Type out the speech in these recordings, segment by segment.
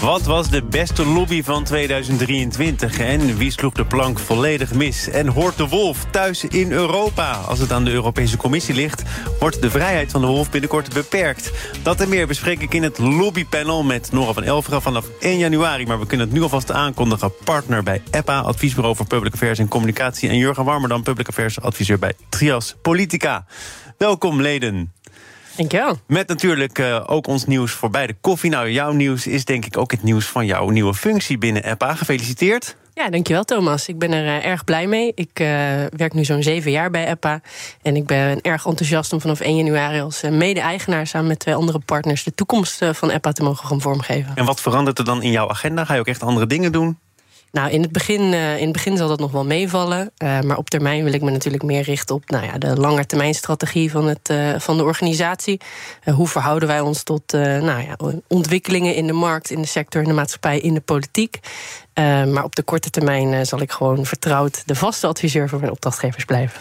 Wat was de beste lobby van 2023 en wie sloeg de plank volledig mis? En hoort de wolf thuis in Europa? Als het aan de Europese Commissie ligt, wordt de vrijheid van de wolf binnenkort beperkt. Dat en meer bespreek ik in het lobbypanel met Nora van Elferen vanaf 1 januari. Maar we kunnen het nu alvast aankondigen. Partner bij EPPA, adviesbureau voor Public Affairs en Communicatie. En Jurgen Warmerdam, Public Affairs adviseur bij Trias Politica. Welkom leden. Dankjewel. Met natuurlijk ook ons nieuws voorbij de koffie. Nou, jouw nieuws is denk ik ook het nieuws van jouw nieuwe functie binnen EPPA. Gefeliciteerd. Ja, dankjewel Thomas. Ik ben er erg blij mee. Ik werk nu zo'n 7 jaar bij EPPA. En ik ben erg enthousiast om vanaf 1 januari als mede-eigenaar... samen met 2 andere partners de toekomst van EPPA te mogen gaan vormgeven. En wat verandert er dan in jouw agenda? Ga je ook echt andere dingen doen? Nou, in het begin zal dat nog wel meevallen. Maar op termijn wil ik me natuurlijk meer richten op de langetermijnstrategie van de organisatie. Hoe verhouden wij ons tot ontwikkelingen in de markt, in de sector, in de maatschappij, in de politiek. Maar op de korte termijn zal ik gewoon vertrouwd de vaste adviseur voor mijn opdrachtgevers blijven.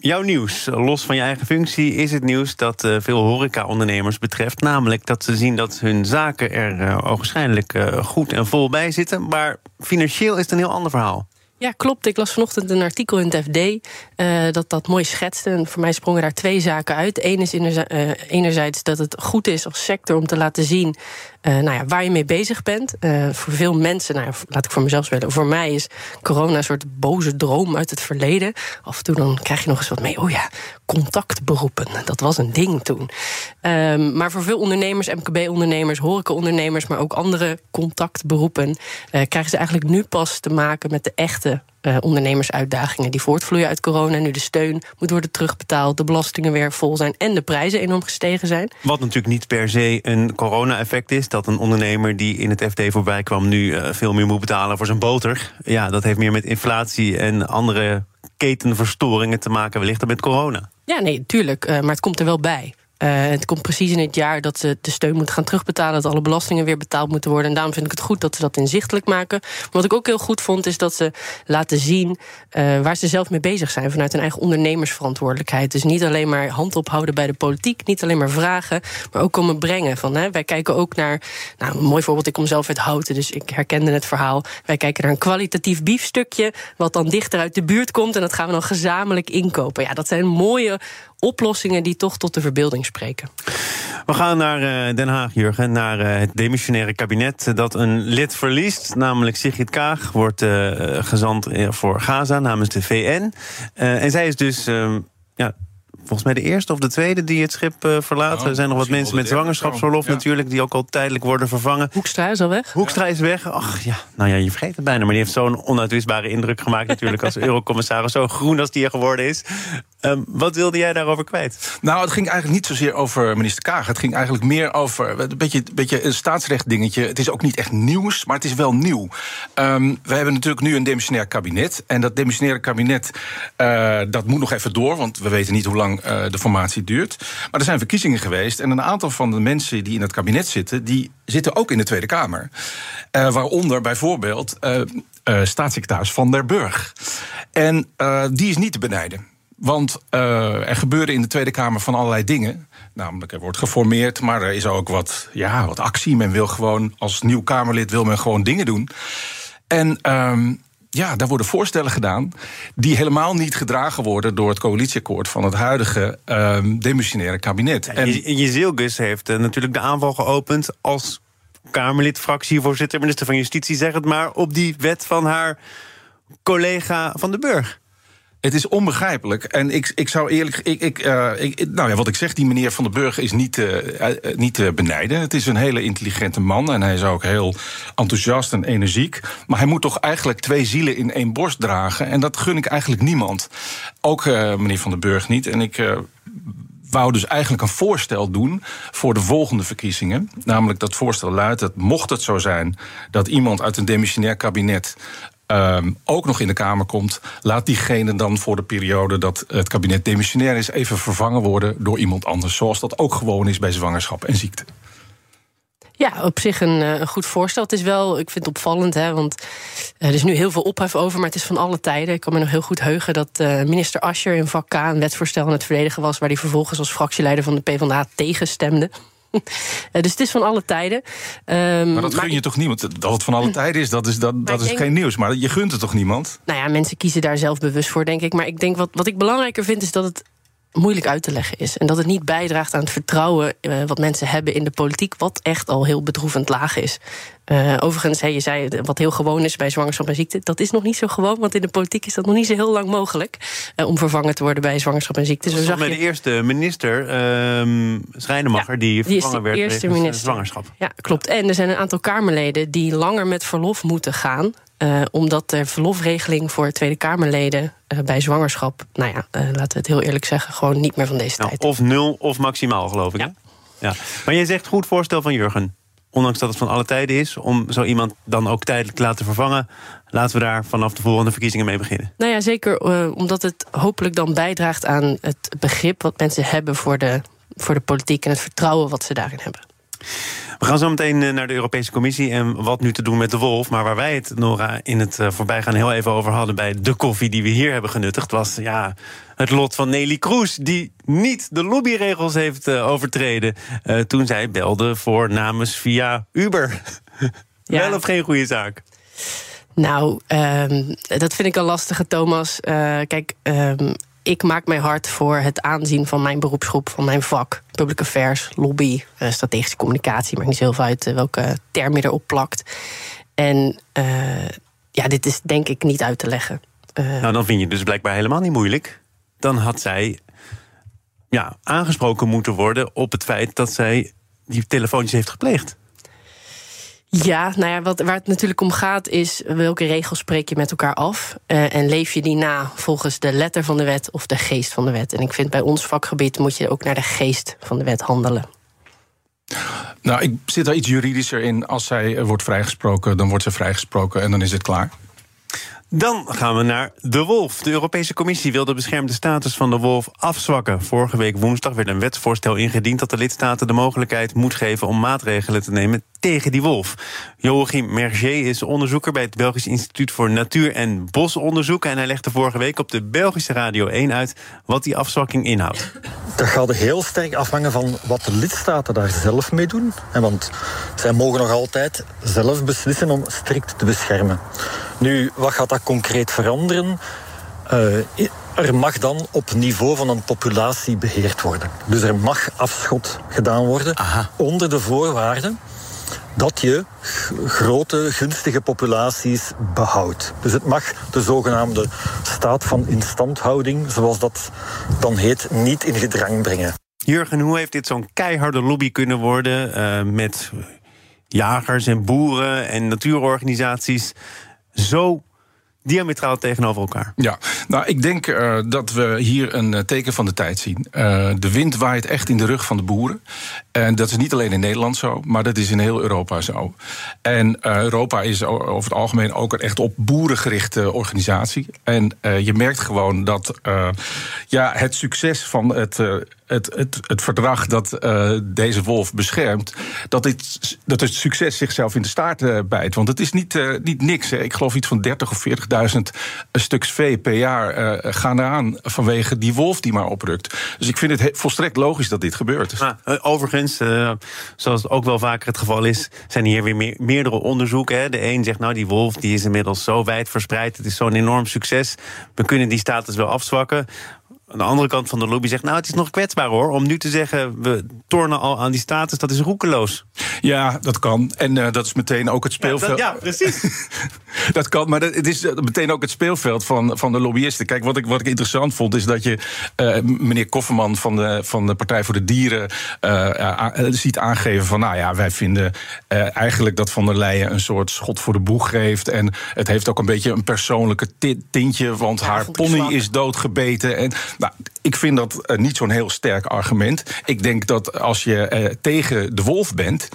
Jouw nieuws, los van je eigen functie, is het nieuws dat veel horecaondernemers betreft. Namelijk dat ze zien dat hun zaken er waarschijnlijk goed en vol bij zitten. Maar financieel is het een heel ander verhaal. Ja, klopt. Ik las vanochtend een artikel in het FD dat mooi schetste. En voor mij sprongen daar 2 zaken uit. Eén is enerzijds dat het goed is als sector om te laten zien waar je mee bezig bent. Voor veel mensen, laat ik voor mezelf spelen. Voor mij is corona een soort boze droom uit het verleden. Af en toe dan krijg je nog eens wat mee. Oh ja, contactberoepen. Dat was een ding toen. Maar voor veel ondernemers, MKB-ondernemers, horecaondernemers, maar ook andere contactberoepen, krijgen ze eigenlijk nu pas te maken met de echte ondernemersuitdagingen die voortvloeien uit corona. Nu de steun moet worden terugbetaald, de belastingen weer vol zijn en de prijzen enorm gestegen zijn. Wat natuurlijk niet per se een corona-effect is, dat een ondernemer die in het FD voorbij kwam nu veel meer moet betalen voor zijn boter. Ja, dat heeft meer met inflatie en andere ketenverstoringen te maken, wellicht dan met corona. Ja, nee, tuurlijk, maar het komt er wel bij. Het komt precies in het jaar dat ze de steun moeten gaan terugbetalen, dat alle belastingen weer betaald moeten worden. En daarom vind ik het goed dat ze dat inzichtelijk maken. Maar wat ik ook heel goed vond, is dat ze laten zien waar ze zelf mee bezig zijn vanuit hun eigen ondernemersverantwoordelijkheid. Dus niet alleen maar hand ophouden bij de politiek, niet alleen maar vragen, maar ook komen brengen. Wij kijken ook naar, een mooi voorbeeld, ik kom zelf uit Houten, dus ik herkende het verhaal. Wij kijken naar een kwalitatief biefstukje, wat dan dichter uit de buurt komt, en dat gaan we dan gezamenlijk inkopen. Ja, dat zijn mooie oplossingen die toch tot de verbeelding spreken. We gaan naar Den Haag, Jurgen, naar het demissionaire kabinet dat een lid verliest, namelijk Sigrid Kaag, wordt gezant voor Gaza namens de VN. En zij is dus volgens mij de eerste of de tweede die het schip verlaat. Er zijn nog wat mensen met zwangerschapsverlof natuurlijk, die ook al tijdelijk worden vervangen. Hoekstra is al weg. Hoekstra is weg. Ach ja, je vergeet het bijna. Maar die heeft zo'n onuitwisbare indruk gemaakt natuurlijk als eurocommissaris. Zo groen als die er geworden is. Wat wilde jij daarover kwijt? Nou, het ging eigenlijk niet zozeer over minister Kaag. Het ging eigenlijk meer over een beetje een staatsrecht dingetje. Het is ook niet echt nieuws, maar het is wel nieuw. We hebben natuurlijk nu een demissionair kabinet. En dat demissionaire kabinet, dat moet nog even door, want we weten niet hoe lang de formatie duurt. Maar er zijn verkiezingen geweest. En een aantal van de mensen die in het kabinet zitten, die zitten ook in de Tweede Kamer. Waaronder bijvoorbeeld staatssecretaris Van der Burg. En die is niet te benijden. Want er gebeuren in de Tweede Kamer van allerlei dingen. Namelijk, er wordt geformeerd, maar er is ook wat actie. Men wil gewoon, als nieuw Kamerlid wil men gewoon dingen doen. En daar worden voorstellen gedaan die helemaal niet gedragen worden door het coalitieakkoord van het huidige demissionaire kabinet. Ja, en Yeşilgöz heeft natuurlijk de aanval geopend als Kamerlid, fractievoorzitter, minister van Justitie, zeg het maar, op die wet van haar collega Van der Burg. Het is onbegrijpelijk. En ik zou eerlijk... wat ik zeg, die meneer Van der Burg is niet te benijden. Het is een hele intelligente man. En hij is ook heel enthousiast en energiek. Maar hij moet toch eigenlijk 2 zielen in 1 borst dragen. En dat gun ik eigenlijk niemand. Ook meneer Van der Burg niet. En ik wou dus eigenlijk een voorstel doen voor de volgende verkiezingen. Namelijk dat voorstel luidt dat mocht het zo zijn dat iemand uit een demissionair kabinet ook nog in de Kamer komt, laat diegene dan voor de periode dat het kabinet demissionair is even vervangen worden door iemand anders, zoals dat ook gewoon is bij zwangerschap en ziekte. Ja, op zich een goed voorstel. Het is wel, ik vind het opvallend, hè, want er is nu heel veel ophef over, maar het is van alle tijden. Ik kan me nog heel goed heugen dat minister Ascher in vak K een wetsvoorstel aan het verdedigen was, waar hij vervolgens als fractieleider van de PvdA tegenstemde. Dus het is van alle tijden. Maar dat gun je toch niemand? Dat het van alle tijden is, dat is geen nieuws. Maar je gunt het toch niemand? Nou ja, mensen kiezen daar zelf bewust voor, denk ik. Maar ik denk wat ik belangrijker vind, is dat het moeilijk uit te leggen is. En dat het niet bijdraagt aan het vertrouwen wat mensen hebben in de politiek, wat echt al heel bedroevend laag is. Overigens, je zei wat heel gewoon is bij zwangerschap en ziekte, dat is nog niet zo gewoon, want in de politiek is dat nog niet zo heel lang mogelijk om vervangen te worden bij zwangerschap en ziekte. Zo zag je de eerste minister, Schreinemacher, ja, die vervangen werd in zwangerschap. Ja, klopt. En er zijn een aantal Kamerleden die langer met verlof moeten gaan, omdat de verlofregeling voor Tweede Kamerleden bij zwangerschap, nou ja, laten we het heel eerlijk zeggen, gewoon niet meer van deze tijd. Of nul of maximaal, geloof ik. Ja. Ja. Maar jij zegt goed voorstel van Jurgen. Ondanks dat het van alle tijden is, om zo iemand dan ook tijdelijk te laten vervangen, laten we daar vanaf de volgende verkiezingen mee beginnen. Nou ja, zeker omdat het hopelijk dan bijdraagt aan het begrip wat mensen hebben voor de politiek en het vertrouwen wat ze daarin hebben. We gaan zo meteen naar de Europese Commissie en wat nu te doen met de wolf. Maar waar wij het, Nora, in het voorbijgaan heel even over hadden bij de koffie die we hier hebben genuttigd, was ja, het lot van Nelly Kroes, die niet de lobbyregels heeft overtreden toen zij belde voor namens via Uber. Ja. Wel of geen goede zaak? Nou, dat vind ik al lastige, Thomas. Kijk, ik maak mij hard voor het aanzien van mijn beroepsgroep, van mijn vak. Public affairs, lobby, strategische communicatie. Maakt niet zoveel uit welke term je erop plakt. En ja, dit is denk ik niet uit te leggen. Nou, dan vind je het dus blijkbaar helemaal niet moeilijk. Dan had zij ja, aangesproken moeten worden op het feit dat zij die telefoontjes heeft gepleegd. Ja, nou ja, waar het natuurlijk om gaat is welke regels spreek je met elkaar af en leef je die na volgens de letter van de wet of de geest van de wet. En ik vind bij ons vakgebied moet je ook naar de geest van de wet handelen. Nou, ik zit daar iets juridischer in. Als zij wordt vrijgesproken, dan wordt ze vrijgesproken en dan is het klaar. Dan gaan we naar de wolf. De Europese Commissie wil de beschermde status van de wolf afzwakken. Vorige week woensdag werd een wetsvoorstel ingediend dat de lidstaten de mogelijkheid moet geven om maatregelen te nemen tegen die wolf. Joachim Merger is onderzoeker bij het Belgisch Instituut voor Natuur- en Bosonderzoek en hij legde vorige week op de Belgische Radio 1 uit wat die afzwakking inhoudt. Dat gaat heel sterk afhangen van wat de lidstaten daar zelf mee doen. Want zij mogen nog altijd zelf beslissen om strikt te beschermen. Nu, wat gaat dat concreet veranderen? Er mag dan op niveau van een populatie beheerd worden. Dus er mag afschot gedaan worden. Aha. Onder de voorwaarde dat je grote, gunstige populaties behoudt. Dus het mag de zogenaamde staat van instandhouding, zoals dat dan heet, niet in gedrang brengen. Jurgen, hoe heeft dit zo'n keiharde lobby kunnen worden met jagers en boeren en natuurorganisaties zo diametraal tegenover elkaar? Ja, nou, ik denk dat we hier een teken van de tijd zien. De wind waait echt in de rug van de boeren. En dat is niet alleen in Nederland zo, maar dat is in heel Europa zo. En Europa is over het algemeen ook een echt op boeren gerichte organisatie. En je merkt gewoon dat het succes van het verdrag dat deze wolf beschermt, dat het succes zichzelf in de staart bijt. Want het is niet niks. Hè. Ik geloof iets van 30.000 of 40.000 stuks vee per jaar gaan eraan vanwege die wolf die maar oprukt. Dus ik vind het volstrekt logisch dat dit gebeurt. Maar, overigens, zoals het ook wel vaker het geval is, zijn hier weer meerdere onderzoeken. Hè. De een zegt, nou die wolf die is inmiddels zo wijd verspreid, het is zo'n enorm succes, we kunnen die status wel afzwakken. Aan de andere kant van de lobby zegt, nou, het is nog kwetsbaar hoor, om nu te zeggen, we tornen al aan die status, dat is roekeloos. Ja, dat kan. En dat is meteen ook het speelveld. Ja, precies. Dat kan, maar het is meteen ook het speelveld van de lobbyisten. Kijk, wat ik interessant vond, is dat je meneer Koffeman van de Partij voor de Dieren ziet aangeven van, nou ja, wij vinden eigenlijk dat Van der Leyen een soort schot voor de boeg geeft. En het heeft ook een beetje een persoonlijke tintje, want haar pony is doodgebeten. En nou, ik vind dat niet zo'n heel sterk argument. Ik denk dat als je tegen de wolf bent,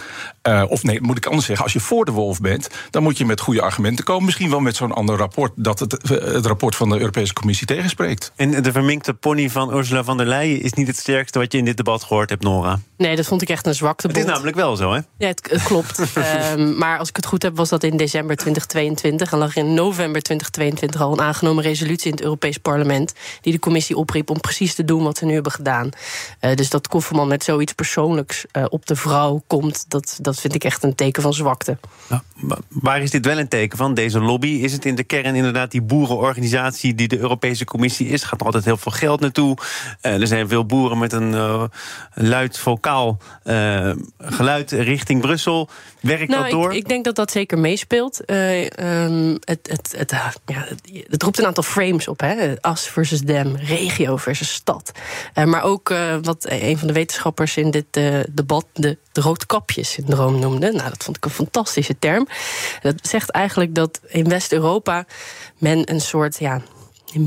Of nee, moet ik anders zeggen. Als je voor de wolf bent, dan moet je met goede argumenten komen. Misschien wel met zo'n ander rapport dat het rapport van de Europese Commissie tegenspreekt. En de verminkte pony van Ursula van der Leyen is niet het sterkste wat je in dit debat gehoord hebt, Nora. Nee, dat vond ik echt een zwaktebod. Het is namelijk wel zo, hè? Ja, het klopt. Maar als ik het goed heb, was dat in december 2022. En lag er in november 2022 al een aangenomen resolutie in het Europees Parlement die de Commissie opriep om precies te doen wat ze nu hebben gedaan. Dus dat Koffeman met zoiets persoonlijks op de vrouw komt, dat vind ik echt een teken van zwakte. Ja, waar is dit wel een teken van, deze lobby? Is het in de kern inderdaad die boerenorganisatie die de Europese Commissie is? Gaat er altijd heel veel geld naartoe. Er zijn veel boeren met een luid vocaal geluid richting Brussel. Werkt dat door? Ik denk dat dat zeker meespeelt. Het roept een aantal frames op. Hè? As versus dem, regio versus stad. Maar ook wat een van de wetenschappers in dit debat de roodkapjes-syndroom noemde. Nou, dat vond ik een fantastische term. Dat zegt eigenlijk dat in West-Europa men een soort een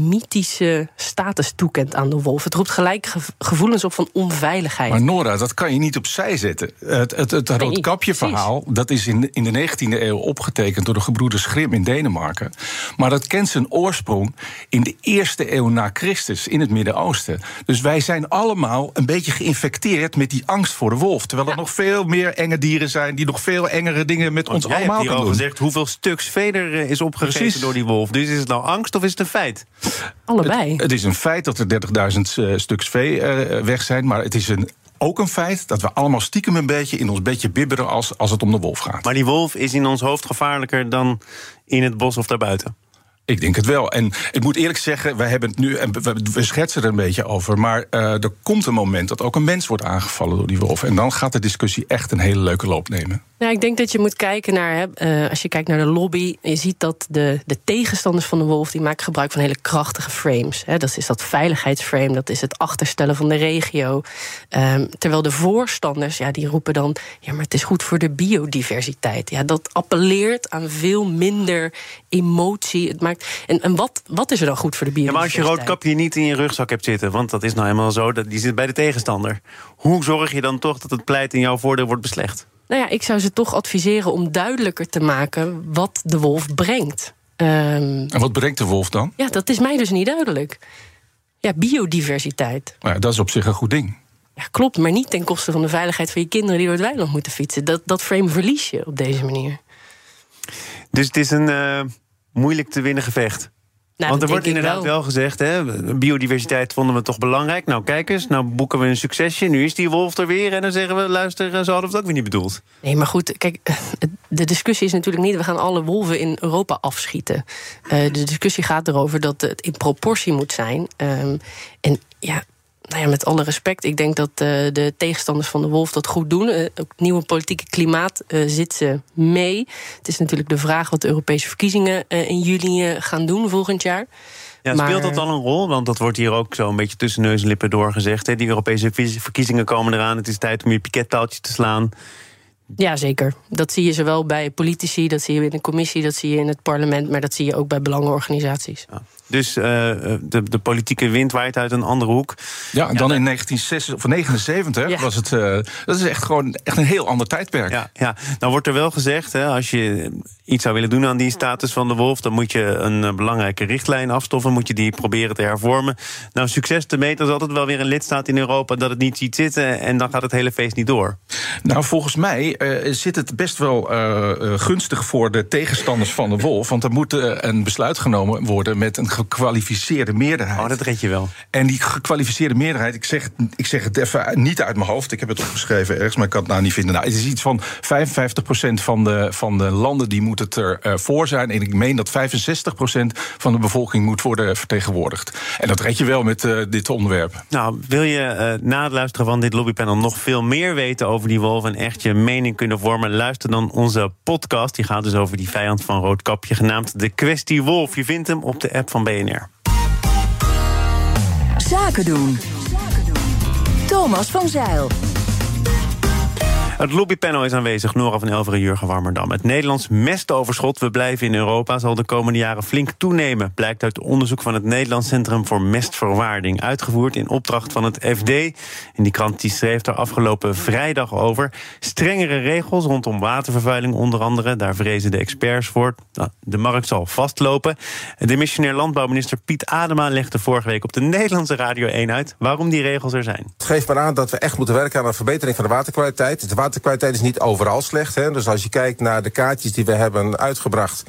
mythische status toekent aan de wolf. Het roept gelijk gevoelens op van onveiligheid. Maar Nora, dat kan je niet opzij zetten. Het roodkapje-verhaal, dat is in de 19e eeuw opgetekend door de gebroeders Grimm in Denemarken. Maar dat kent zijn oorsprong in de eerste eeuw na Christus in het Midden-Oosten. Dus wij zijn allemaal een beetje geïnfecteerd met die angst voor de wolf. Terwijl er nog veel meer enge dieren zijn die nog veel engere dingen met ons allemaal kunnen doen. Je hebt al gezegd hoeveel stuks veder is opgegeten door die wolf. Dus is het nou angst of is het een feit? Allebei. Het is een feit dat er 30.000 stuks vee weg zijn, maar het is ook een feit dat we allemaal stiekem een beetje in ons bedje bibberen als het om de wolf gaat. Maar die wolf is in ons hoofd gevaarlijker dan in het bos of daarbuiten? Ik denk het wel. En ik moet eerlijk zeggen, wij hebben het nu, en we schetsen er een beetje over, maar er komt een moment dat ook een mens wordt aangevallen door die wolf. En dan gaat de discussie echt een hele leuke loop nemen. Nou, ik denk dat je moet kijken naar, als je kijkt naar de lobby, je ziet dat de tegenstanders van de wolf, die maken gebruik van hele krachtige frames. Hè. Dat is dat veiligheidsframe, dat is het achterstellen van de regio. Terwijl de voorstanders, die roepen dan, maar het is goed voor de biodiversiteit. Ja, dat appelleert aan veel minder emotie. Het maakt En wat is er dan goed voor de biodiversiteit? Ja, maar als je roodkapje niet in je rugzak hebt zitten, want dat is nou helemaal zo, die zit bij de tegenstander. Hoe zorg je dan toch dat het pleit in jouw voordeel wordt beslecht? Nou ja, ik zou ze toch adviseren om duidelijker te maken wat de wolf brengt. En wat brengt de wolf dan? Ja, dat is mij dus niet duidelijk. Ja, biodiversiteit. Nou ja, dat is op zich een goed ding. Ja, klopt, maar niet ten koste van de veiligheid van je kinderen die door het weiland moeten fietsen. Dat frame verlies je op deze manier. Dus het is een moeilijk te winnen gevecht. Want er wordt inderdaad wel gezegd, hè, biodiversiteit vonden we toch belangrijk. Nou, kijk eens, nou boeken we een succesje. Nu is die wolf er weer en dan zeggen we, luister, ze hadden het ook weer niet bedoeld. Nee, maar goed, kijk, de discussie is natuurlijk niet, we gaan alle wolven in Europa afschieten. De discussie gaat erover dat het in proportie moet zijn. Met alle respect, ik denk dat de tegenstanders van de wolf dat goed doen. Ook het nieuwe politieke klimaat zit ze mee. Het is natuurlijk de vraag wat de Europese verkiezingen in juli gaan doen volgend jaar. Ja, speelt dat al een rol? Want dat wordt hier ook zo een beetje tussen neus en lippen doorgezegd. Hè? Die Europese verkiezingen komen eraan. Het is tijd om je pikkettaaltje te slaan. Ja, zeker. Dat zie je zowel bij politici, dat zie je in de commissie, dat zie je in het parlement, maar dat zie je ook bij belangenorganisaties. Ja. Dus de politieke wind waait uit een andere hoek. Ja, en dan in 1979 was het. Dat is echt een heel ander tijdperk. Ja. Nou wordt er wel gezegd, hè, als je iets zou willen doen aan die status van de wolf, dan moet je een belangrijke richtlijn afstoffen, moet je die proberen te hervormen. Nou, succes te meten is altijd wel weer een lidstaat in Europa dat het niet ziet zitten en dan gaat het hele feest niet door. Nou, volgens mij zit het best wel gunstig voor de tegenstanders van de wolf, want er moet een besluit genomen worden met een gekwalificeerde meerderheid. Oh, dat red je wel. En die gekwalificeerde meerderheid, ik zeg het even niet uit mijn hoofd, ik heb het opgeschreven ergens, maar ik kan het nou niet vinden. Nou, het is iets van 55% van de landen die moet het ervoor zijn. En ik meen dat 65% van de bevolking moet worden vertegenwoordigd. En dat red je wel met dit onderwerp. Nou, wil je na het luisteren van dit lobbypanel nog veel meer weten over die wolf en echt je mening kunnen vormen, luister dan onze podcast. Die gaat dus over die vijand van Roodkapje, genaamd De Kwestie Wolf. Je vindt hem op de app van BNR. Zaken doen. Thomas van Zijl. Het lobbypanel is aanwezig. Nora van Elferen, Jurgen Warmerdam. Het Nederlands mestoverschot, we blijven in Europa, zal de komende jaren flink toenemen. Blijkt uit onderzoek van het Nederlands Centrum voor Mestverwaarding. Uitgevoerd in opdracht van het FD. En die krant die schreef daar afgelopen vrijdag over. Strengere regels rondom watervervuiling onder andere. Daar vrezen de experts voor. De markt zal vastlopen. De missionair landbouwminister Piet Adema legde vorige week op de Nederlandse Radio 1 uit waarom die regels er zijn. Het geeft maar aan dat we echt moeten werken aan een verbetering van de waterkwaliteit. De waterkwaliteit is niet overal slecht. Hè? Dus als je kijkt naar de kaartjes die we hebben uitgebracht,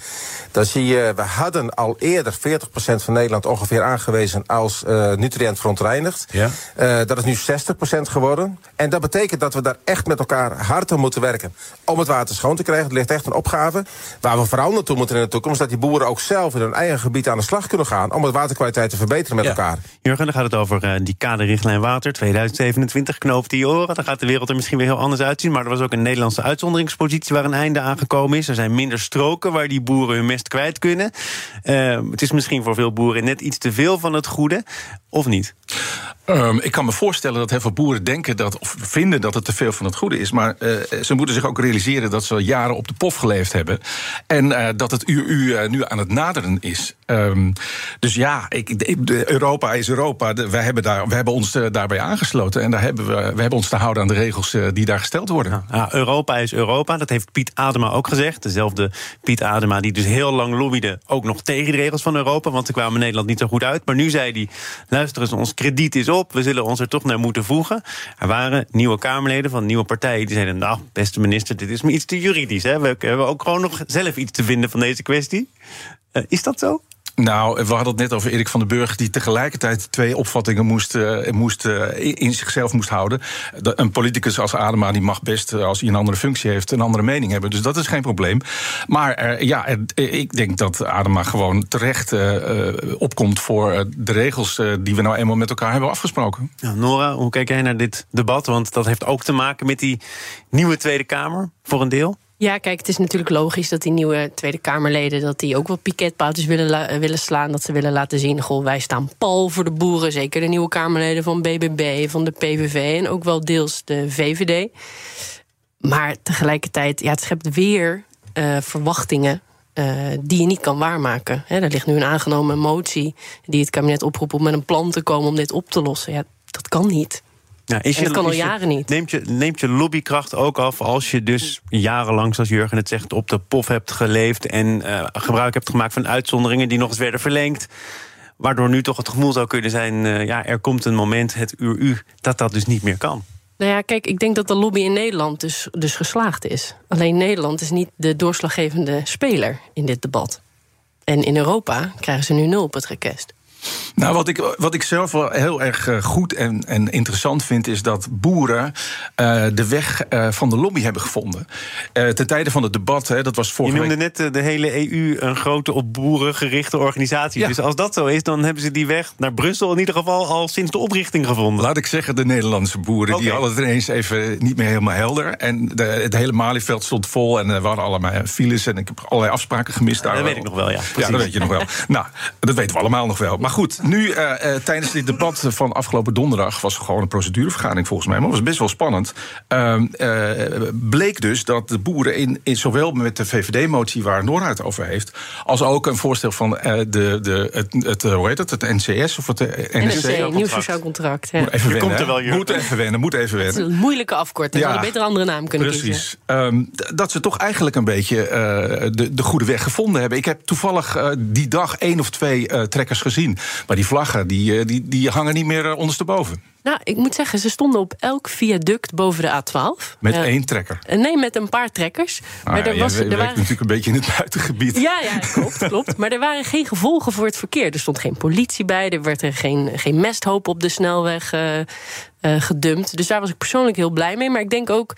dan zie je, we hadden al eerder 40% van Nederland ongeveer aangewezen als nutriënt verontreinigd. Ja. Dat is nu 60% geworden. En dat betekent dat we daar echt met elkaar hard aan moeten werken om het water schoon te krijgen. Het ligt echt een opgave waar we vooral naartoe moeten in de toekomst, dat die boeren ook zelf in hun eigen gebied aan de slag kunnen gaan om het waterkwaliteit te verbeteren met elkaar. Jurgen, dan gaat het over die kaderrichtlijn water 2027, knoopt die oren. Dan gaat de wereld er misschien weer heel anders uitzien. Maar er was ook een Nederlandse uitzonderingspositie waar een einde aangekomen is. Er zijn minder stroken waar die boeren hun mest kwijt kunnen. Het is misschien voor veel boeren net iets te veel van het goede, of niet? Ik kan me voorstellen dat heel veel boeren denken dat, of vinden dat het te veel van het goede is. Maar ze moeten zich ook realiseren dat ze al jaren op de pof geleefd hebben. En dat het uur nu aan het naderen is. Dus ja, Europa is Europa. We hebben ons daarbij aangesloten. En we hebben ons te houden aan de regels die daar gesteld worden. Ja, Europa is Europa. Dat heeft Piet Adema ook gezegd. Dezelfde Piet Adema die dus heel lang lobbyde, ook nog tegen de regels van Europa. Want ze kwamen in Nederland niet zo goed uit. Maar nu zei hij, luister eens, ons krediet is op. We zullen ons er toch naar moeten voegen. Er waren nieuwe Kamerleden van nieuwe partijen die zeiden, nou, beste minister, dit is me iets te juridisch. Hè? We hebben ook gewoon nog zelf iets te vinden van deze kwestie. Is dat zo? Nou, we hadden het net over Erik van der Burg, die tegelijkertijd twee opvattingen in zichzelf moest houden. Een politicus als Adema die mag best, als hij een andere functie heeft, een andere mening hebben. Dus dat is geen probleem. Maar ik denk dat Adema gewoon terecht opkomt voor de regels die we nou eenmaal met elkaar hebben afgesproken. Nou, Nora, hoe kijk jij naar dit debat? Want dat heeft ook te maken met die nieuwe Tweede Kamer, voor een deel. Ja, kijk, het is natuurlijk logisch dat die nieuwe Tweede Kamerleden, dat die ook wel piketpaaltjes willen slaan. Dat ze willen laten zien, goh, wij staan pal voor de boeren. Zeker de nieuwe Kamerleden van BBB, van de PVV en ook wel deels de VVD. Maar tegelijkertijd, ja, het schept weer verwachtingen die je niet kan waarmaken. He, er ligt nu een aangenomen motie die het kabinet oproept om met een plan te komen om dit op te lossen. Ja, dat kan niet. Nou, dat kan al jaren niet. Neemt je lobbykracht ook af als je dus jarenlang, zoals Jurgen het zegt, op de pof hebt geleefd en gebruik hebt gemaakt van uitzonderingen die nog eens werden verlengd. Waardoor nu toch het gevoel zou kunnen zijn, er komt een moment, het uur, dat dus niet meer kan. Nou ja, kijk, ik denk dat de lobby in Nederland dus geslaagd is. Alleen Nederland is niet de doorslaggevende speler in dit debat. En in Europa krijgen ze nu 0 op het rekest. Nou, wat ik zelf wel heel erg goed en interessant vind, is dat boeren de weg van de lobby hebben gevonden. Ten tijde van het debat, dat was vorige week. Je noemde net de hele EU een grote op boeren gerichte organisatie. Ja. Dus als dat zo is, dan hebben ze die weg naar Brussel in ieder geval al sinds de oprichting gevonden. Laat ik zeggen, de Nederlandse boeren, die hadden het ineens even niet meer helemaal helder. En het hele Malieveld stond vol en we hadden allemaal files en ik heb allerlei afspraken gemist. Dat weet ik nog wel, ja. Precies. Ja, dat weet je nog wel. Nou, dat weten we allemaal nog wel. Maar goed, nu tijdens dit debat van afgelopen donderdag was gewoon een procedurevergadering volgens mij, maar was best wel spannend. Bleek dus dat de boeren in zowel met de VVD-motie waar Nora het over heeft, als ook een voorstel van het NCS of het NSC, nieuw sociaal contract. Ja. Moet even wennen. Het is een moeilijke afkorting. Ja, we hadden beter een andere naam kunnen kiezen. Dat ze toch eigenlijk een beetje de goede weg gevonden hebben. Ik heb toevallig die dag 1 of 2 trekkers gezien. Maar die vlaggen die hangen niet meer ondersteboven. Nou, ik moet zeggen, ze stonden op elk viaduct boven de A12. Met 1 trekker? Nee, met een paar trekkers. Maar werkt natuurlijk een beetje in het buitengebied. Ja, klopt. Maar er waren geen gevolgen voor het verkeer. Er stond geen politie bij, er werd geen mesthoop op de snelweg gedumpt. Dus daar was ik persoonlijk heel blij mee. Maar ik denk ook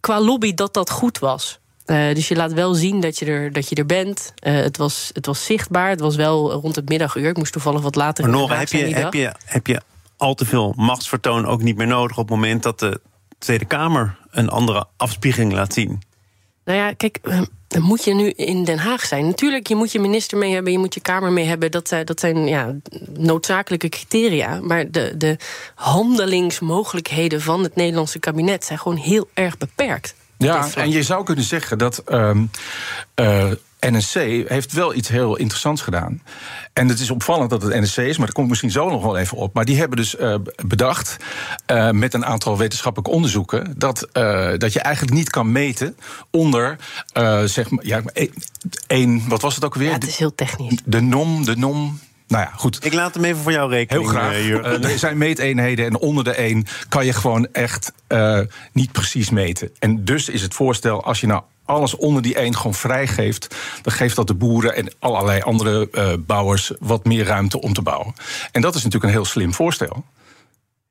qua lobby dat goed was. Dus je laat wel zien dat je er bent. Het was zichtbaar. Het was wel rond het middaguur. Ik moest toevallig wat later. Maar Nora, heb je al te veel machtsvertoon ook niet meer nodig op het moment dat de Tweede Kamer een andere afspiegeling laat zien? Nou ja, kijk, Dan moet je nu in Den Haag zijn. Natuurlijk, je moet je minister mee hebben, je moet je Kamer mee hebben. Dat zijn noodzakelijke criteria. Maar de handelingsmogelijkheden van het Nederlandse kabinet zijn gewoon heel erg beperkt. Ja, en je zou kunnen zeggen dat NSC heeft wel iets heel interessants gedaan. En het is opvallend dat het NSC is, maar dat komt misschien zo nog wel even op. Maar die hebben dus bedacht, met een aantal wetenschappelijke onderzoeken, dat je eigenlijk niet kan meten onder, zeg maar, wat was het ook weer? Ja, het is heel technisch. De nom... Nou ja, goed. Ik laat hem even voor jou rekenen. Heel graag. Er zijn meeteenheden en onder de 1 kan je gewoon echt niet precies meten. En dus is het voorstel, als je nou alles onder die 1 gewoon vrijgeeft, dan geeft dat de boeren en allerlei andere bouwers wat meer ruimte om te bouwen. En dat is natuurlijk een heel slim voorstel.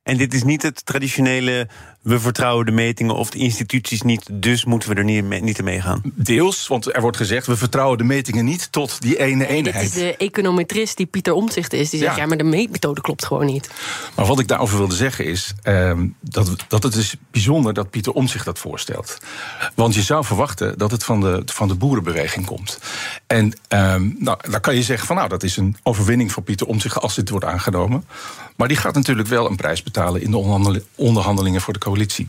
En dit is niet het traditionele, we vertrouwen de metingen of de instituties niet, dus moeten we er niet in meegaan. Deels, want er wordt gezegd, we vertrouwen de metingen niet tot die ene eenheid. Dit is de econometrist die Pieter Omtzigt is, die zegt, ja, maar de meetmethode klopt gewoon niet. Maar wat ik daarover wilde zeggen is, dat het is bijzonder dat Pieter Omtzigt dat voorstelt. Want je zou verwachten dat het van de boerenbeweging komt. En dan kan je zeggen, van, nou, dat is een overwinning voor Pieter Omtzigt als dit wordt aangenomen. Maar die gaat natuurlijk wel een prijs betalen in de onderhandelingen voor de coalitie.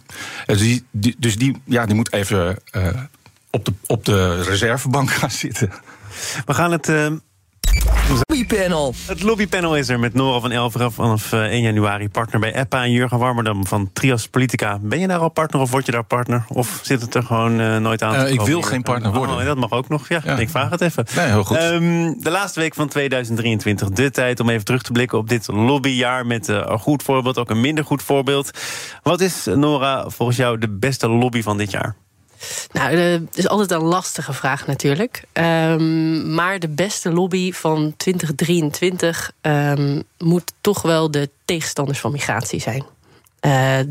Dus die moet even op de reservebank gaan zitten. We gaan het lobbypanel. Het lobbypanel is er met Nora van Elferen vanaf 1 januari partner bij EPPA en Jurgen Warmerdam van Trias Politica. Ben je daar al partner of word je daar partner? Of zit het er gewoon nooit aan? Ik wil geen partner worden. Dat mag ook nog. Ja. Ik vraag het even. Nee, heel goed. De laatste week van 2023. De tijd om even terug te blikken op dit lobbyjaar met een goed voorbeeld, ook een minder goed voorbeeld. Wat is, Nora, volgens jou de beste lobby van dit jaar? Nou, dat is altijd een lastige vraag natuurlijk. Maar de beste lobby van 2023 moet toch wel de tegenstanders van migratie zijn.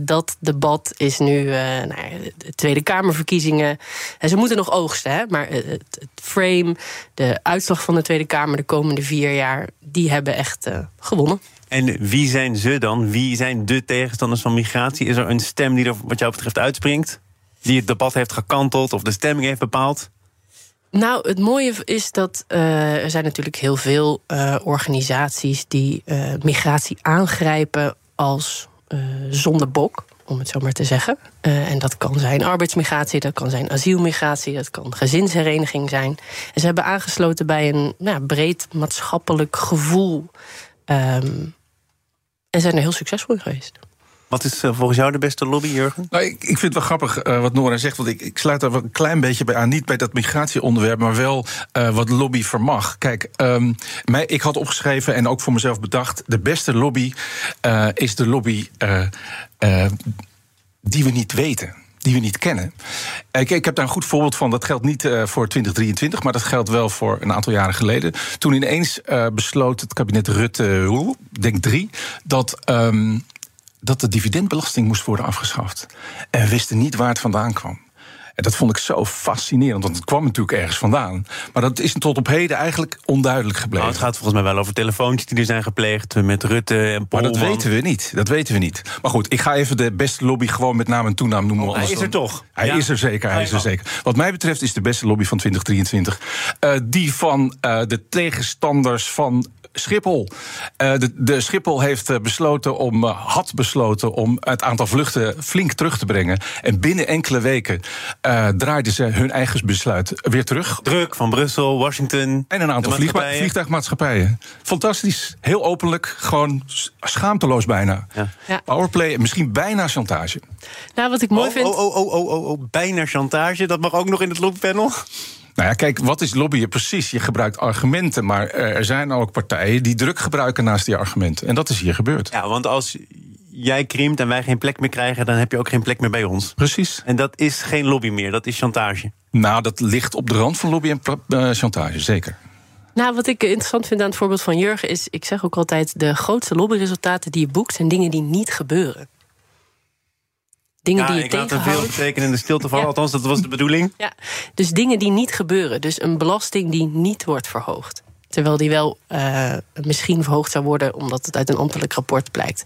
Dat debat is nu de Tweede Kamerverkiezingen. En ze moeten nog oogsten, hè? Maar het frame, de uitslag van de Tweede Kamer de komende 4 jaar, die hebben echt gewonnen. En wie zijn ze dan? Wie zijn de tegenstanders van migratie? Is er een stem die er wat jou betreft uitspringt? Die het debat heeft gekanteld of de stemming heeft bepaald? Nou, het mooie is dat er zijn natuurlijk heel veel organisaties die migratie aangrijpen als zondebok, om het zo maar te zeggen. En dat kan zijn arbeidsmigratie, dat kan zijn asielmigratie, dat kan gezinshereniging zijn. En ze hebben aangesloten bij een breed maatschappelijk gevoel. En zijn er heel succesvol in geweest. Wat is volgens jou de beste lobby, Jurgen? Nou, ik vind het wel grappig wat Nora zegt, want ik sluit daar wel een klein beetje bij aan. Niet bij dat migratieonderwerp, maar wel wat lobby vermag. Kijk, ik had opgeschreven en ook voor mezelf bedacht, de beste lobby is de lobby die we niet weten, die we niet kennen. Ik heb daar een goed voorbeeld van. Dat geldt niet voor 2023, maar dat geldt wel voor een aantal jaren geleden. Toen ineens besloot het kabinet Rutte, denk 3, dat de dividendbelasting moest worden afgeschaft. En we wisten niet waar het vandaan kwam. En dat vond ik zo fascinerend, want het kwam natuurlijk ergens vandaan. Maar dat is tot op heden eigenlijk onduidelijk gebleven. Nou, het gaat volgens mij wel over telefoontjes die er zijn gepleegd met Rutte en Polman. Maar dat weten we niet. Maar goed, ik ga even de beste lobby gewoon met naam en toenaam noemen. Hij is er toch? Hij is er zeker. Wat mij betreft is de beste lobby van 2023... die van de tegenstanders van Schiphol. De Schiphol heeft besloten had besloten om het aantal vluchten flink terug te brengen. En binnen enkele weken draaiden ze hun eigen besluit weer terug. Druk van Brussel, Washington. En een aantal vliegtuigmaatschappijen. Fantastisch. Heel openlijk. Gewoon schaamteloos bijna. Ja. Powerplay. Misschien bijna chantage. Nou, wat ik mooi vind. Bijna chantage. Dat mag ook nog in het lobbypanel. Nou ja, kijk, wat is lobbyen precies? Je gebruikt argumenten, maar er zijn ook partijen die druk gebruiken naast die argumenten. En dat is hier gebeurd. Ja, want als jij krimpt en wij geen plek meer krijgen, dan heb je ook geen plek meer bij ons. Precies. En dat is geen lobby meer, dat is chantage. Nou, dat ligt op de rand van lobby en chantage, zeker. Nou, wat ik interessant vind aan het voorbeeld van Jurgen is, ik zeg ook altijd, de grootste lobbyresultaten die je boekt zijn dingen die niet gebeuren. Dingen die je tegenhoudt. Ik laat er veel betekenen in de stilte van, althans dat was de bedoeling. Ja, dus dingen die niet gebeuren. Dus een belasting die niet wordt verhoogd. Terwijl die wel misschien verhoogd zou worden, omdat het uit een ambtelijk rapport blijkt.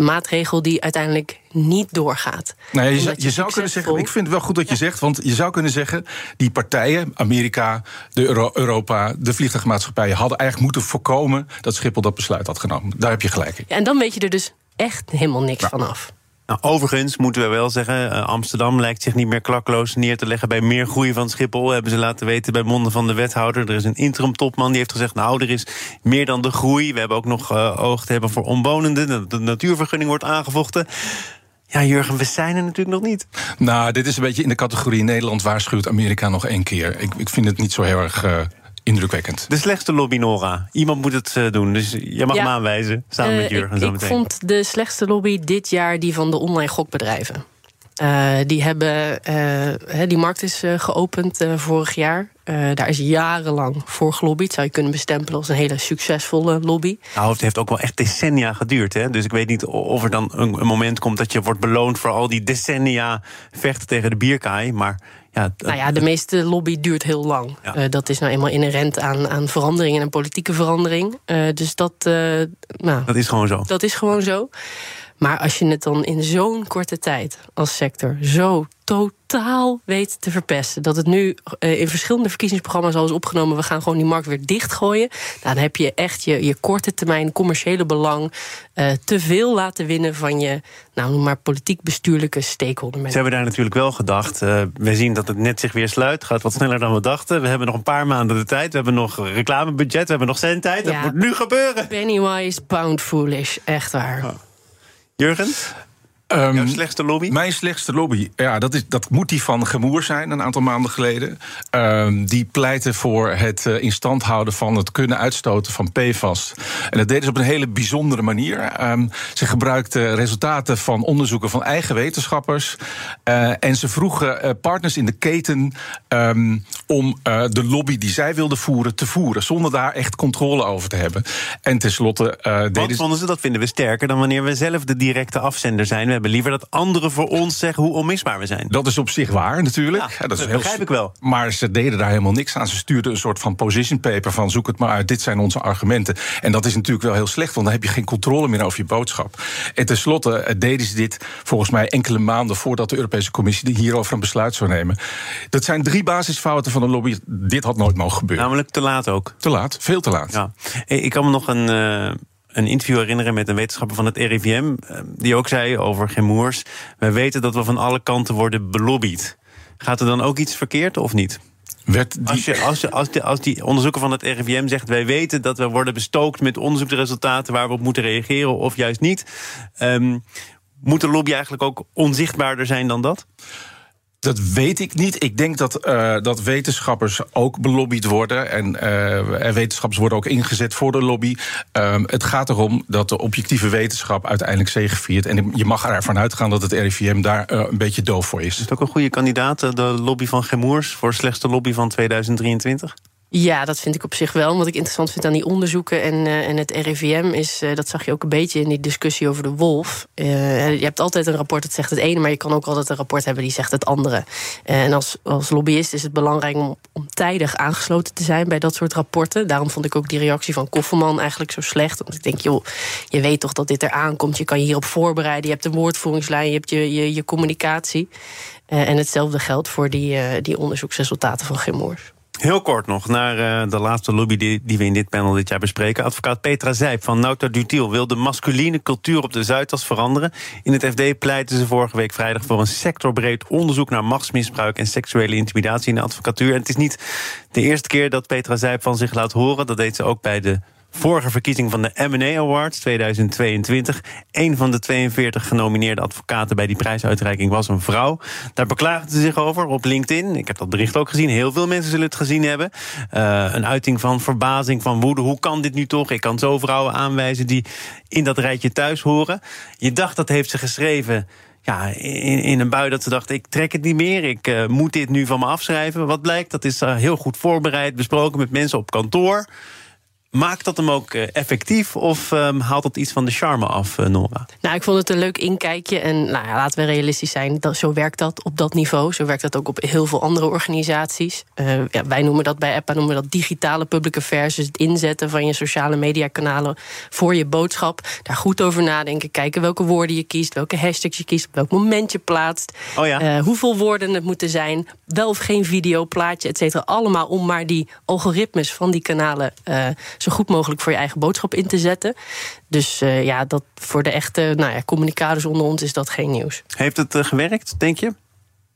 Maatregel die uiteindelijk niet doorgaat. Nou ja, je zou kunnen zeggen, ik vind het wel goed dat je zegt, want je zou kunnen zeggen, die partijen, Amerika, Europa, de vliegtuigmaatschappijen, hadden eigenlijk moeten voorkomen dat Schiphol dat besluit had genomen. Daar heb je gelijk in. Ja, en dan weet je er dus echt helemaal niks van af. Nou, overigens moeten we wel zeggen, Amsterdam lijkt zich niet meer klakloos neer te leggen bij meer groei van Schiphol. Hebben ze laten weten bij monden van de wethouder. Er is een interim topman die heeft gezegd, nou, er is meer dan de groei. We hebben ook nog oog te hebben voor omwonenden. De natuurvergunning wordt aangevochten. Ja, Jurgen, we zijn er natuurlijk nog niet. Nou, dit is een beetje in de categorie Nederland waarschuwt Amerika nog één keer. Ik vind het niet zo heel erg indrukwekkend. De slechtste lobby, Nora. Iemand moet het doen, dus jij mag me aanwijzen. Samen met Jurgen. Ik vond de slechtste lobby dit jaar die van de online gokbedrijven. Die hebben die markt is geopend vorig jaar. Daar is jarenlang voor gelobbyd. Zou je kunnen bestempelen als een hele succesvolle lobby. Nou, het heeft ook wel echt decennia geduurd. Hè? Dus ik weet niet of er dan een moment komt dat je wordt beloond voor al die decennia vechten tegen de bierkaai. Maar ja, de meeste lobby duurt heel lang. Ja. Dat is nou eenmaal inherent aan verandering en aan politieke verandering. Dus dat is gewoon zo. Dat is gewoon zo. Maar als je het dan in zo'n korte tijd als sector zo totaal weet te verpesten, dat het nu in verschillende verkiezingsprogramma's al is opgenomen, we gaan gewoon die markt weer dichtgooien, dan heb je echt je korte termijn commerciële belang te veel laten winnen van je, nou noem maar, politiek-bestuurlijke stakeholder. Ze hebben daar natuurlijk wel gedacht. We zien dat het net zich weer sluit. Gaat wat sneller dan we dachten. We hebben nog een paar maanden de tijd. We hebben nog reclamebudget. We hebben nog zendtijd. Ja, dat moet nu gebeuren. Pennywise, pound foolish. Echt waar. Oh. Jurgen? Jouw slechtste lobby? Mijn slechtste lobby, ja, dat moet die van Chemours zijn, een aantal maanden geleden. Die pleiten voor het in stand houden van het kunnen uitstoten van PFAS. En dat deden ze op een hele bijzondere manier. Ze gebruikten resultaten van onderzoeken van eigen wetenschappers. En ze vroegen partners in de keten om de lobby die zij wilden voeren te voeren, zonder daar echt controle over te hebben. En tenslotte wat vonden ze, dat vinden we sterker dan wanneer we zelf de directe afzender zijn. We hebben liever dat anderen voor ons zeggen hoe onmisbaar we zijn. Dat is op zich waar, natuurlijk. Ja, dat begrijp ik wel. Maar ze deden daar helemaal niks aan. Ze stuurden een soort van position paper van zoek het maar uit, dit zijn onze argumenten. En dat is natuurlijk wel heel slecht, want dan heb je geen controle meer over je boodschap. En tenslotte deden ze dit volgens mij enkele maanden voordat de Europese Commissie hierover een besluit zou nemen. Dat zijn 3 basisfouten van de lobby. Dit had nooit mogen gebeuren. Namelijk te laat ook. Te laat, veel te laat. Ja. Ik kan me nog een interview herinneren met een wetenschapper van het RIVM, die ook zei over Chemours, wij weten dat we van alle kanten worden belobbyd. Gaat er dan ook iets verkeerd of niet? Als die onderzoeker van het RIVM zegt, wij weten dat we worden bestookt met onderzoeksresultaten waar we op moeten reageren of juist niet. Moet de lobby eigenlijk ook onzichtbaarder zijn dan dat? Dat weet ik niet. Ik denk dat wetenschappers ook belobbyd worden. En wetenschappers worden ook ingezet voor de lobby. Het gaat erom dat de objectieve wetenschap uiteindelijk zegeviert. En je mag ervan uitgaan dat het RIVM daar een beetje doof voor is. Is het ook een goede kandidaat, de lobby van Chemours, voor slechtste lobby van 2023? Ja, dat vind ik op zich wel. Wat ik interessant vind aan die onderzoeken en het RIVM is, dat zag je ook een beetje in die discussie over de wolf. Je hebt altijd een rapport dat zegt het ene, maar je kan ook altijd een rapport hebben die zegt het andere. En als lobbyist is het belangrijk om tijdig aangesloten te zijn bij dat soort rapporten. Daarom vond ik ook die reactie van Koffeman eigenlijk zo slecht. Want ik denk, joh, je weet toch dat dit eraan komt. Je kan je hierop voorbereiden. Je hebt een woordvoeringslijn, je hebt je communicatie. En hetzelfde geldt voor die onderzoeksresultaten van Chemours. Heel kort nog naar de laatste lobby die we in dit panel dit jaar bespreken. Advocaat Petra Zijp van Nauta Dutilh wil de masculine cultuur op de Zuidas veranderen. In het FD pleiten ze vorige week vrijdag voor een sectorbreed onderzoek naar machtsmisbruik en seksuele intimidatie in de advocatuur. En het is niet de eerste keer dat Petra Zijp van zich laat horen. Dat deed ze ook bij de vorige verkiezing van de M&A Awards 2022. Een van de 42 genomineerde advocaten bij die prijsuitreiking was een vrouw. Daar beklaagde ze zich over op LinkedIn. Ik heb dat bericht ook gezien. Heel veel mensen zullen het gezien hebben. Een uiting van verbazing, van woede. Hoe kan dit nu toch? Ik kan zo vrouwen aanwijzen die in dat rijtje thuis horen. Je dacht, dat heeft ze geschreven in een bui dat ze dacht, ik trek het niet meer, ik moet dit nu van me afschrijven. Wat blijkt, dat is heel goed voorbereid, besproken met mensen op kantoor. Maakt dat hem ook effectief of haalt dat iets van de charme af, Nora? Nou, ik vond het een leuk inkijkje. En nou ja, laten we realistisch zijn, zo werkt dat op dat niveau. Zo werkt dat ook op heel veel andere organisaties. Ja, wij noemen dat bij EPPA digitale public affairs. Dus het inzetten van je sociale mediakanalen voor je boodschap. Daar goed over nadenken, kijken welke woorden je kiest, welke hashtags je kiest, op welk moment je plaatst. Oh ja. Hoeveel woorden het moeten zijn, wel of geen video, plaatje, et cetera. Allemaal om maar die algoritmes van die kanalen zo goed mogelijk voor je eigen boodschap in te zetten. Dus ja, dat voor de echte communicators onder ons is dat geen nieuws. Heeft het gewerkt, denk je?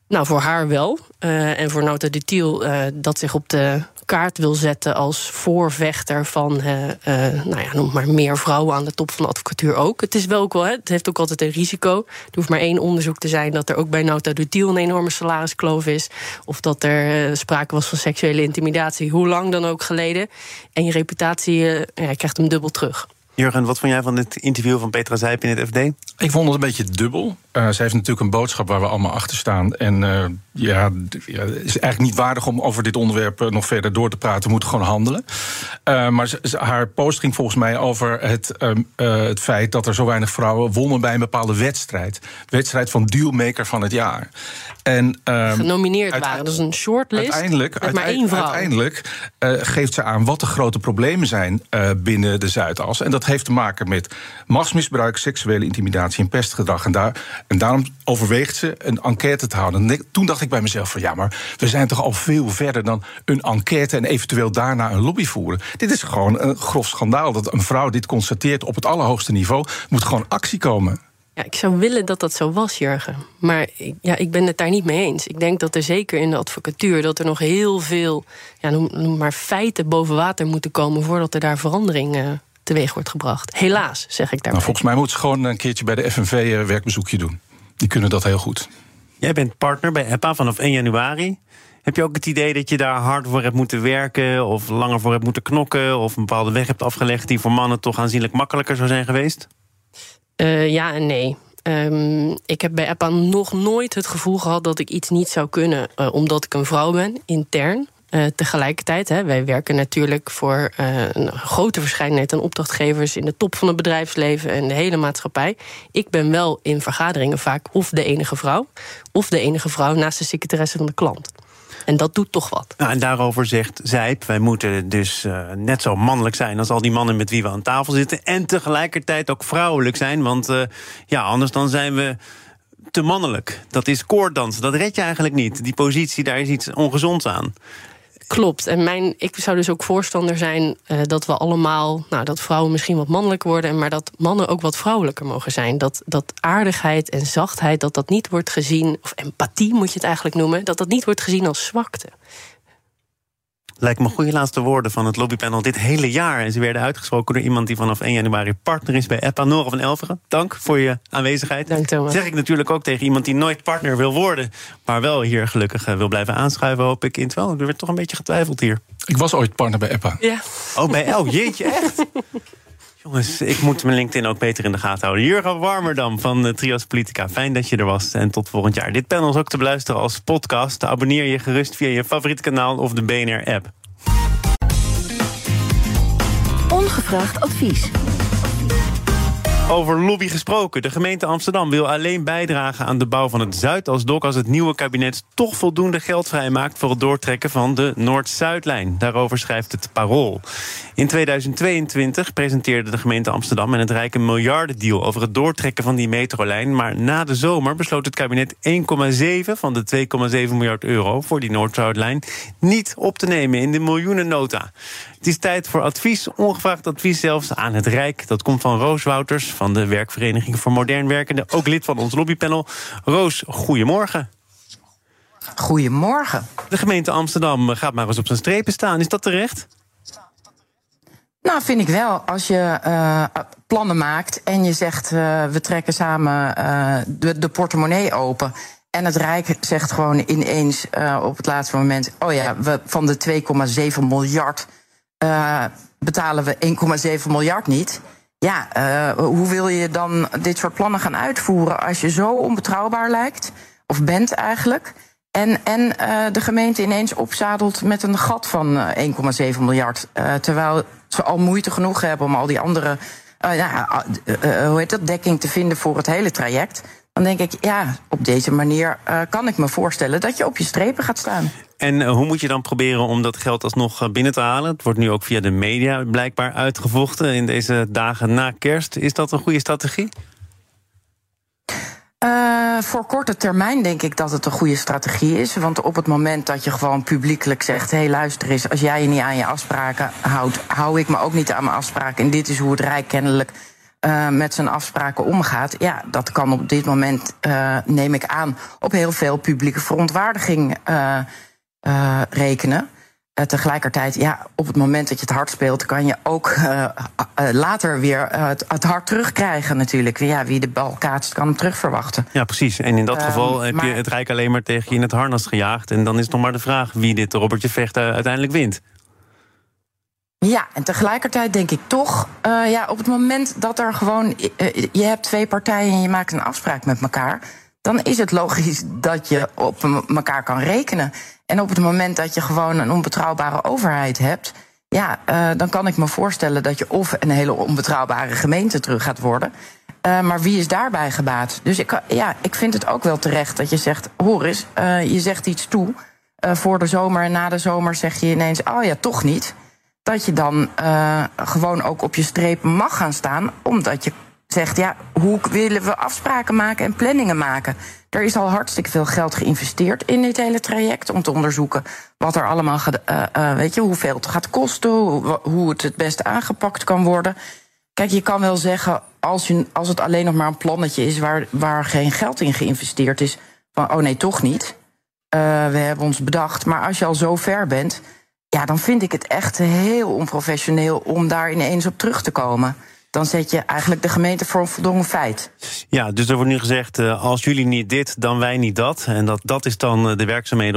Nou, voor haar wel. En voor Nauta Dutilh, dat zich op de kaart wil zetten als voorvechter van noem maar meer vrouwen aan de top van de advocatuur ook. Het is wel ook wel, het heeft ook altijd een risico. Er hoeft maar één onderzoek te zijn dat er ook bij Nauta Dutilh een enorme salariskloof is, of dat er sprake was van seksuele intimidatie, hoe lang dan ook geleden. En je reputatie krijgt hem dubbel terug. Jurgen, wat vond jij van dit interview van Petra Zijp in het FD? Ik vond het een beetje dubbel. Ze heeft natuurlijk een boodschap waar we allemaal achter staan. En het is eigenlijk niet waardig om over dit onderwerp nog verder door te praten. We moeten gewoon handelen. Maar haar post ging volgens mij over het feit dat er zo weinig vrouwen wonnen bij een bepaalde wedstrijd. Wedstrijd van dealmaker van het jaar. En, genomineerd waren, dat is een shortlist met maar één vrouw. Uiteindelijk geeft ze aan wat de grote problemen zijn binnen de Zuidas. En dat heeft te maken met machtsmisbruik, seksuele intimidatie en pestgedrag. En daarom overweegt ze een enquête te houden. En toen dacht ik bij mezelf van ja, maar we zijn toch al veel verder dan een enquête en eventueel daarna een lobby voeren. Dit is gewoon een grof schandaal dat een vrouw dit constateert op het allerhoogste niveau. Moet gewoon actie komen. Ja, ik zou willen dat dat zo was, Jurgen. Maar ik ben het daar niet mee eens. Ik denk dat er zeker in de advocatuur dat er nog heel veel feiten boven water moeten komen voordat er daar verandering teweeg wordt gebracht. Helaas, zeg ik daarbij. Nou, volgens mij moet ze gewoon een keertje bij de FNV werkbezoekje doen. Die kunnen dat heel goed. Jij bent partner bij EPPA vanaf 1 januari. Heb je ook het idee dat je daar hard voor hebt moeten werken, of langer voor hebt moeten knokken, of een bepaalde weg hebt afgelegd die voor mannen toch aanzienlijk makkelijker zou zijn geweest? Ja en nee. Ik heb bij EPPA nog nooit het gevoel gehad dat ik iets niet zou kunnen, omdat ik een vrouw ben, intern. Tegelijkertijd, wij werken natuurlijk voor een grote verscheidenheid aan opdrachtgevers in de top van het bedrijfsleven en de hele maatschappij. Ik ben wel in vergaderingen vaak of de enige vrouw naast de secretaresse van de klant. En dat doet toch wat. Nou, en daarover zegt Zijp, wij moeten dus net zo mannelijk zijn als al die mannen met wie we aan tafel zitten. En tegelijkertijd ook vrouwelijk zijn, want anders dan zijn we te mannelijk. Dat is koorddansen, dat red je eigenlijk niet. Die positie, daar is iets ongezonds aan. Klopt. En ik zou dus ook voorstander zijn dat we allemaal, dat vrouwen misschien wat mannelijker worden, maar dat mannen ook wat vrouwelijker mogen zijn. Dat aardigheid en zachtheid, dat niet wordt gezien, of empathie moet je het eigenlijk noemen, dat niet wordt gezien als zwakte. Lijkt me goede laatste woorden van het lobbypanel dit hele jaar. En ze werden uitgesproken door iemand die vanaf 1 januari partner is bij EPPA. Nora van Elferen, dank voor je aanwezigheid. Dank, Thomas. Dat zeg ik natuurlijk ook tegen iemand die nooit partner wil worden, maar wel hier gelukkig wil blijven aanschuiven, hoop ik. Terwijl, er werd toch een beetje getwijfeld hier. Ik was ooit partner bij EPPA. Ja. Oh, bij El, jeetje, echt? Jongens, ik moet mijn LinkedIn ook beter in de gaten houden. Jurgen Warmerdam van Trias Politica, fijn dat je er was en tot volgend jaar. Dit panel is ook te beluisteren als podcast. Abonneer je gerust via je favoriet kanaal of de BNR-app. Ongevraagd advies. Over lobby gesproken. De gemeente Amsterdam wil alleen bijdragen aan de bouw van het Zuidasdok als het nieuwe kabinet toch voldoende geld vrijmaakt voor het doortrekken van de Noord-Zuidlijn. Daarover schrijft het Parool. In 2022 presenteerde de gemeente Amsterdam en het Rijk een miljardendeal over het doortrekken van die metrolijn. Maar na de zomer besloot het kabinet 1,7 van de 2,7 miljard euro voor die Noord-Zuidlijn niet op te nemen in de miljoenennota. Het is tijd voor advies, ongevraagd advies zelfs, aan het Rijk. Dat komt van Roos Wouters van de Werkvereniging voor Modern Werkenden, ook lid van ons lobbypanel. Roos, goedemorgen. Goedemorgen. De gemeente Amsterdam gaat maar eens op zijn strepen staan. Is dat terecht? Nou, vind ik wel. Als je plannen maakt en je zegt we trekken samen de portemonnee open, en het Rijk zegt gewoon ineens op het laatste moment, we van de 2,7 miljard betalen we 1,7 miljard niet. Ja, hoe wil je dan dit soort plannen gaan uitvoeren als je zo onbetrouwbaar lijkt, of bent eigenlijk, en de gemeente ineens opzadelt met een gat van 1,7 miljard, terwijl we al moeite genoeg hebben om al die andere dekking te vinden voor het hele traject. Dan denk ik, ja, op deze manier kan ik me voorstellen dat je op je strepen gaat staan. En hoe moet je dan proberen om dat geld alsnog binnen te halen? Het wordt nu ook via de media blijkbaar uitgevochten in deze dagen na kerst. Is dat een goede strategie? Voor korte termijn denk ik dat het een goede strategie is. Want op het moment dat je gewoon publiekelijk zegt, hey, luister eens, als jij je niet aan je afspraken houdt, hou ik me ook niet aan mijn afspraken. En dit is hoe het Rijk kennelijk met zijn afspraken omgaat. Ja, dat kan op dit moment, neem ik aan, op heel veel publieke verontwaardiging rekenen. Tegelijkertijd, ja, op het moment dat je het hard speelt, kan je ook later weer het hard terugkrijgen natuurlijk. Ja, wie de bal kaatst, kan hem terugverwachten. Ja, precies. En in dat geval heb je het Rijk alleen maar tegen je in het harnas gejaagd. En dan is nog maar de vraag wie dit robbertje vecht uiteindelijk wint. Ja, en tegelijkertijd denk ik toch, op het moment dat er gewoon, je hebt twee partijen en je maakt een afspraak met elkaar, dan is het logisch dat je op elkaar kan rekenen. En op het moment dat je gewoon een onbetrouwbare overheid hebt, ja, dan kan ik me voorstellen dat je of een hele onbetrouwbare gemeente terug gaat worden. Maar wie is daarbij gebaat? Dus ik vind het ook wel terecht dat je zegt, hoor eens, je zegt iets toe voor de zomer en na de zomer zeg je ineens, oh ja, toch niet. Dat je dan gewoon ook op je streep mag gaan staan, omdat je zegt, ja, hoe willen we afspraken maken en planningen maken? Er is al hartstikke veel geld geïnvesteerd in dit hele traject om te onderzoeken wat er allemaal hoeveel het gaat kosten, hoe het beste aangepakt kan worden. Kijk, je kan wel zeggen, als het alleen nog maar een plannetje is waar geen geld in geïnvesteerd is, van oh nee, toch niet. We hebben ons bedacht, maar als je al zo ver bent, ja, dan vind ik het echt heel onprofessioneel om daar ineens op terug te komen. Dan zet je eigenlijk de gemeente voor een voldongen feit. Ja, dus er wordt nu gezegd, als jullie niet dit, dan wij niet dat. En dat is dan de werkzaamheden